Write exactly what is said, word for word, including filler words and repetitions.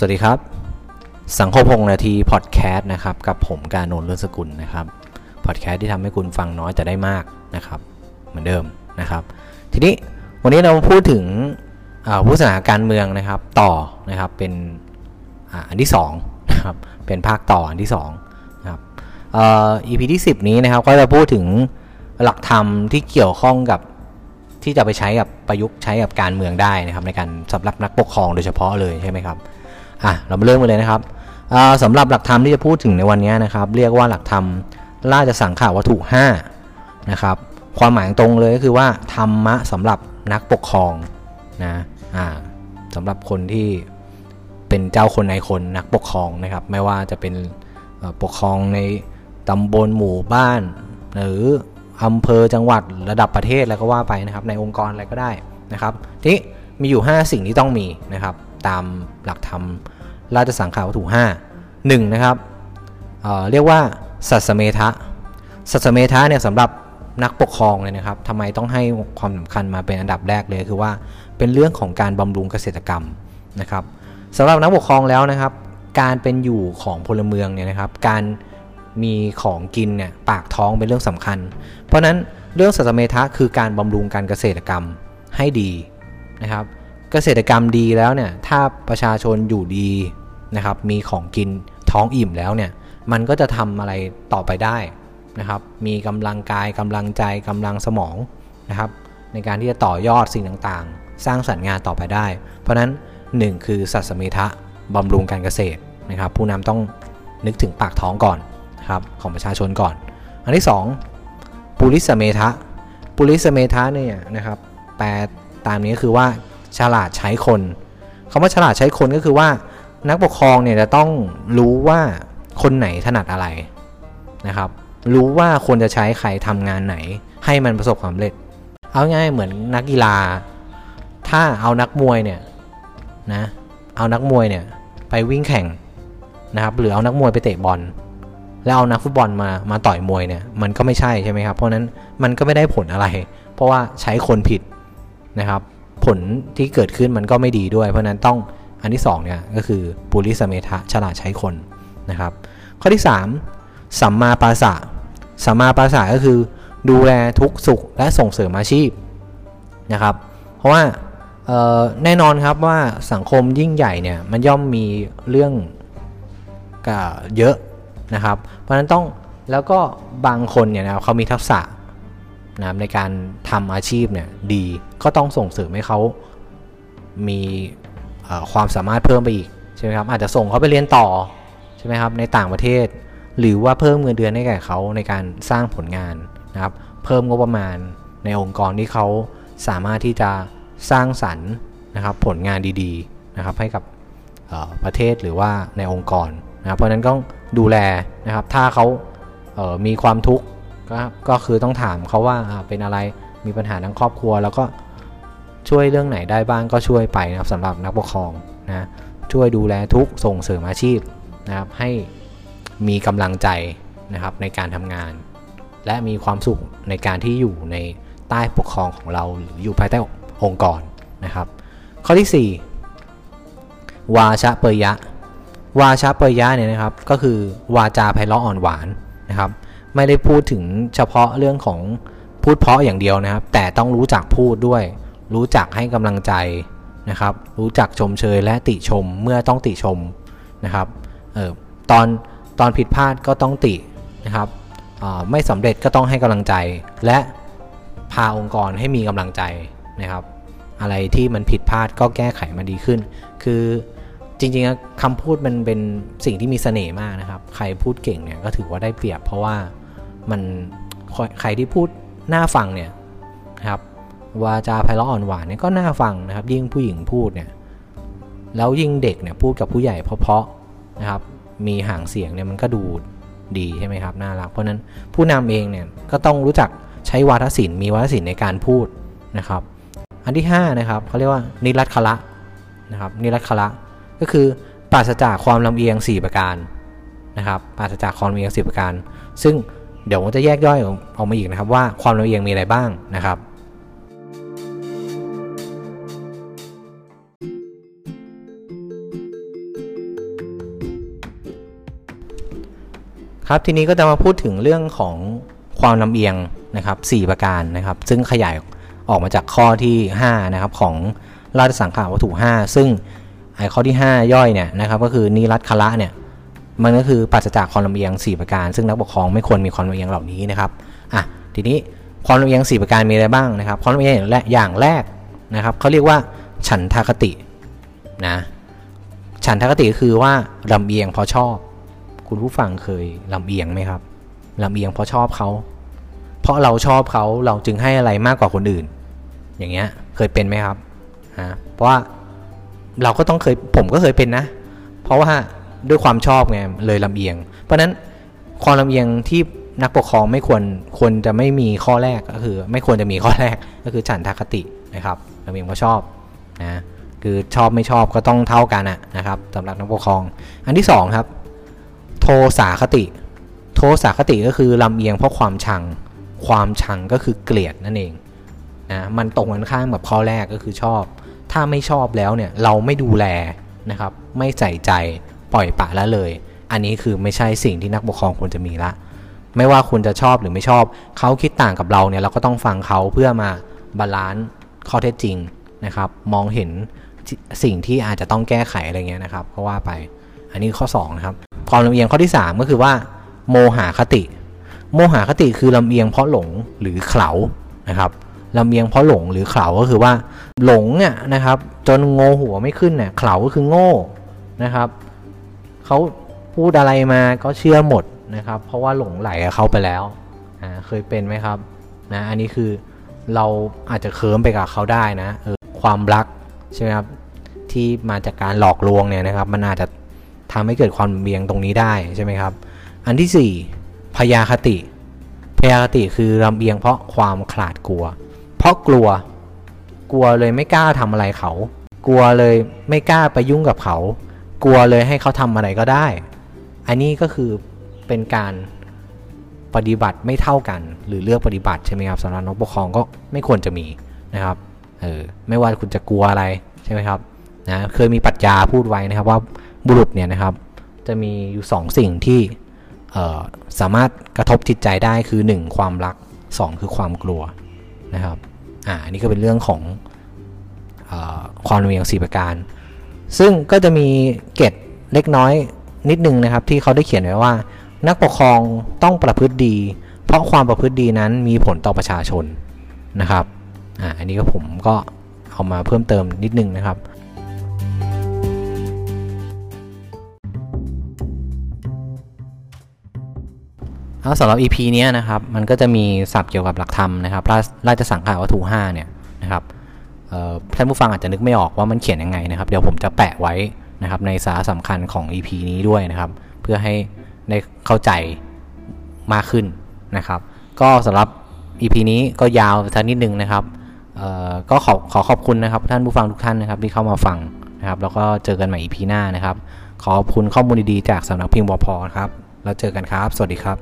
สวัสดีครับสังคมหกนาทีพอดแคสต์นะครับกับผมกานนท์ เลิศสกุลนะครับพอดแคสต์ที่ทำให้คุณฟังน้อยแต่ได้มากนะครับเหมือนเดิมนะครับทีนี้วันนี้เราพูดถึงผู้สนับสนุนการเมืองนะครับต่อนะครับเป็น อ, อันที่สองนะครับเป็นภาคต่ออันที่สองนะครับเอ่อ อี พี ที่สิบนี้นะครับก็จะพูดถึงหลักธรรมที่เกี่ยวข้องกับที่จะไปใช้กับประยุกต์ใช้กับการเมืองได้นะครับในการสำหรับนักปกครองโดยเฉพาะเลยใช่ไหมครับอ่ะเรามาเริ่มกันเลยนะครับสำหรับหลักธรรมที่จะพูดถึงในวันนี้นะครับเรียกว่าหลักธรรมราชสังขวัตถุห้านะครับความหมายตรงเลยก็คือว่าธรรมะสำหรับนักปกครองนะอ่าสำหรับคนที่เป็นเจ้าคนในคนนักปกครองนะครับไม่ว่าจะเป็นปกครองในตำบลหมู่บ้านหรืออำเภอจังหวัดระดับประเทศอะไรก็ว่าไปนะครับในองค์กรอะไรก็ได้นะครับทีนี้มีอยู่ห้าสิ่งที่ต้องมีนะครับตามหลักธรรมราชสังขวัตถุห้า หนึ่งนะครับ เอ่อ เรียกว่าสัสเมธะสัสเมธะเนี่ยสำหรับนักปกครองเลยนะครับทำไมต้องให้ความสำคัญมาเป็นอันดับแรกเลยคือว่าเป็นเรื่องของการบำรุงเกษตรกรรมนะครับสำหรับนักปกครองแล้วนะครับการเป็นอยู่ของพลเมืองเนี่ยนะครับการมีของกินเนี่ยปากท้องเป็นเรื่องสำคัญเพราะนั้นเรื่องสัสเมธะคือการบำรุงการเกษตรกรรมให้ดีนะครับเกษตรกรรมดีแล้วเนี่ยถ้าประชาชนอยู่ดีนะครับมีของกินท้องอิ่มแล้วเนี่ยมันก็จะทำอะไรต่อไปได้นะครับมีกำลังกายกำลังใจกำลังสมองนะครับในการที่จะต่อยอดสิ่งต่างๆสร้างสรรค์งานต่อไปได้เพราะนั้นหนึ่งคือสัสเมธะบำรุงการเกษตรนะครับผู้นำต้องนึกถึงปากท้องก่อนนะครับของประชาชนก่อนอันที่สองปุริสเมธะปุริสเมธะเนี่ยนะครับแปลตามนี้คือว่าฉลาดใช้คนคำว่าฉลาดใช้คนก็คือว่านักปกครองเนี่ยจะต้องรู้ว่าคนไหนถนัดอะไรนะครับรู้ว่าควรจะใช้ใครทำงานไหนให้มันประสบความสำเร็จเอาง่ายเหมือนนักกีฬาถ้าเอานักมวยเนี่ยนะเอานักมวยเนี่ยไปวิ่งแข่งนะครับหรือเอานักมวยไปเตะบอลแล้วเอานักฟุตบอลมามาต่อยมวยเนี่ยมันก็ไม่ใช่ใช่ไหมครับเพราะนั้นมันก็ไม่ได้ผลอะไรเพราะว่าใช้คนผิดนะครับผลที่เกิดขึ้นมันก็ไม่ดีด้วยเพราะนั้นต้องอันที่สองเนี่ยก็คือปุริสเมธะฉลาดใช้คนนะครับข้อที่สามสัมมาปาสะสัมมาปาสะก็คือดูแลทุกสุขและส่งเสริมอาชีพนะครับเพราะว่าแน่นอนครับว่าสังคมยิ่งใหญ่เนี่ยมันย่อมมีเรื่องก็เยอะนะครับเพราะนั้นต้องแล้วก็บางคนเนี่ยนะเขามีทักษะนะในการทำอาชีพเนี่ยดีก็ต้องส่งเสริมให้เขามีความสามารถเพิ่มไปอีกใช่ไหมครับอาจจะส่งเขาไปเรียนต่อใช่ไหมครับในต่างประเทศหรือว่าเพิ่มเงินเดือนให้แก่เขาในการสร้างผลงานนะครับเพิ่มงบประมาณในองค์กรที่เขาสามารถที่จะสร้างสรรค์นะครับผลงานดีๆนะครับให้กับประเทศหรือว่าในองค์กรนะเพราะนั้นต้องดูแลนะครับถ้าเขาเอ่อมีความทุกข์ก็ก็คือต้องถามเขาว่าเป็นอะไรมีปัญหาทางครอบครัวแล้วก็ช่วยเรื่องไหนได้บ้างก็ช่วยไปนะครับสำหรับนักปกครองนะช่วยดูแลทุกส่งเสริมอาชีพนะครับให้มีกำลังใจนะครับในการทำงานและมีความสุขในการที่อยู่ในใต้ปกครองของเราหรืออยู่ภายใต้องค์กรนะครับข้อที่สี่วาชะเปยยะวาชะเปยยะเนี่ยนะครับก็คือวาจาไพเราะอ่อนหวานนะครับไม่ได้พูดถึงเฉพาะเรื่องของพูดเพราะอย่างเดียวนะครับแต่ต้องรู้จักพูดด้วยรู้จักให้กำลังใจนะครับรู้จักชมเชยและติชมเมื่อต้องติชมนะครับเอ่อตอนตอนผิดพลาดก็ต้องตินะครับอ่าไม่สำเร็จก็ต้องให้กำลังใจและพาองค์กรให้มีกำลังใจนะครับอะไรที่มันผิดพลาดก็แก้ไขมันดีขึ้นคือจริงๆคำพูดมันเป็นสิ่งที่มีเสน่ห์มากนะครับใครพูดเก่งเนี่ยก็ถือว่าได้เปรียบเพราะว่ามันใครที่พูดน่าฟังเนี่ยนะครับวาจาไพเราะอ่อนหวานเนี่ยก็น่าฟังนะครับยิ่งผู้หญิงพูดเนี่ยแล้วยิ่งเด็กเนี่ยพูดกับผู้ใหญ่เพราะๆนะครับมีหางเสียงเนี่ยมันก็ดูดีใช่ไหมครับน่ารักเพราะนั้นผู้นำเองเนี่ยก็ต้องรู้จักใช้วาทศิลป์มีวาทศิลป์ในการพูดนะครับอันที่ห้านะครับเขาเรียกว่านิรัจฉละนะครับนิรัจฉละก็คือปราศจากความลำเอียงสี่ประการนะครับปราศจากความลำเอียงสี่ประการซึ่งเดี๋ยวผมจะแยกย่อยออกมาอีกนะครับว่าความลำเอียงมีอะไรบ้างนะครับ ครับทีนี้ก็จะมาพูดถึงเรื่องของความลำเอียงนะครับสี่ประการนะครับซึ่งขยายออกมาจากข้อที่ห้านะครับของราชสังขารวัตถุห้าซึ่งไอ้ข้อที่ห้าย่อยเนี่ยนะครับก็คือนิรัจฉละเนี่ยมันก็คือปราศจากความลำเอียงสี่ประการซึ่งนักปกครองไม่ควรมีความลำเอียงเหล่านี้นะครับอ่ะทีนี้ความลำเอียงสี่ประการมีอะไรบ้างนะครับความลำเอียงและอย่างแรกนะครับเขาเรียกว่าฉันทคตินะฉันทคติคือว่าลำเอียงเพราะชอบคุณผู้ฟังเคยลำเอียงไหมครับลำเอียงเพราะชอบเขาเพราะเราชอบเขาเราจึงให้อะไรมากกว่าคนอื่นอย่างเงี้ยเคยเป็นไหมครับฮะเพราะว่าเราก็ต้องเคยผมก็เคยเป็นนะเพราะว่าด้วยความชอบไงเลยลำเอียงเพราะนั้นความลำเอียงที่นักปกครองไม่ควรควรจะไม่มีข้อแรกก็คือไม่ควรจะมีข้อแรกก็คือฉันทคตินะครับลำเอียงเพราะชอบนะคือชอบไม่ชอบก็ต้องเท่ากันอะนะครับสำหรับนักปกครองอันที่สองครับโทสาคติโทสาคติก็คือลำเอียงเพราะความชังความชังก็คือเกลียดนั่นเองนะมันตรงกันข้ามกับข้อแรกก็คือชอบถ้าไม่ชอบแล้วเนี่ยเราไม่ดูแลนะครับไม่ใส่ใจปล่อยปละละเลยอันนี้คือไม่ใช่สิ่งที่นักปกครองควรจะมีละไม่ว่าคุณจะชอบหรือไม่ชอบเขาคิดต่างกับเราเนี่ยเราก็ต้องฟังเขาเพื่อมาบาลานซ์ข้อเท็จจริงนะครับมองเห็นสิ่งที่อาจจะต้องแก้ไขอะไรเงี้ยนะครับก็ว่าไปอันนี้ข้อสองนะครับความลำเอียงข้อที่สามก็คือว่าโมหคติโมหคติคือลำเอียงเพราะหลงหรือเขลานะครับลำเอียงเพราะหลงหรือเขลาก็คือว่าหลงเนี่ยนะครับจนโง่หัวไม่ขึ้นเนี่ยเขลาก็คือโง่นะครับเขาพูดอะไรมาก็เชื่อหมดนะครับเพราะว่าหลงไหลเขาไปแล้วอ่าเคยเป็นไหมครับนะอันนี้คือเราอาจจะเคิร์มไปกับเขาได้นะเออความรักใช่ไหมครับที่มาจากการหลอกลวงเนี่ยนะครับมันอาจจะทำให้เกิดความเบี่ยงตรงนี้ได้ใช่ไหมครับอันที่สี่พยาคติพยาคติคือลำเอียงเพราะความขลาดกลัวเพราะกลัวกลัวเลยไม่กล้าทำอะไรเขากลัวเลยไม่กล้าไปยุ่งกับเขากลัวเลยให้เขาทำอะไรก็ได้อันนี้ก็คือเป็นการปฏิบัติไม่เท่ากันหรือเลือกปฏิบัติใช่ไหมครับสำหรับนักปกครองก็ไม่ควรจะมีนะครับเออไม่ว่าคุณจะกลัวอะไรใช่ไหมครับนะเคยมีปรัชญาพูดไว้นะครับว่าบุรุษเนี่ยนะครับจะมีอยู่สองสิ่งที่เอ่อสามารถกระทบจิตใจได้คือหนึ่งความรักสองคือความกลัวนะครับอ่าอันนี้ก็เป็นเรื่องของเอ่อความลำเอียงสี่ประการซึ่งก็จะมีเกร็ดเล็กน้อยนิดนึงนะครับที่เขาได้เขียนไว้ว่านักปกครองต้องประพฤติดีเพราะความประพฤติดีนั้นมีผลต่อประชาชนนะครับอ่าอันนี้ก็ผมก็เอามาเพิ่มเติมนิดนึงนะครับแล้วสำหรับ อี พี นี้นะครับมันก็จะมีศัพท์เกี่ยวกับหลักธรรมนะครับราชสังขารวัตถุห้าเนี่ยนะครับท่านผู้ฟังอาจจะนึกไม่ออกว่ามันเขียนยังไงนะครับเดี๋ยวผมจะแปะไว้นะครับในสาระสำคัญของ อี พี นี้ด้วยนะครับเพื่อให้ได้เข้าใจมากขึ้นนะครับก็สำหรับ อี พี นี้ก็ยาวสักนิดนึงนะครับก็ขอขอขอบคุณนะครับท่านผู้ฟังทุกท่านนะครับที่เข้ามาฟังนะครับแล้วก็เจอกันใหม่ อี พี หน้านะครับขอบคุณข้อมูลดีๆจากสำนักพิมพ์วพ.ครับแล้วเจอกันครับสวัสดีครับ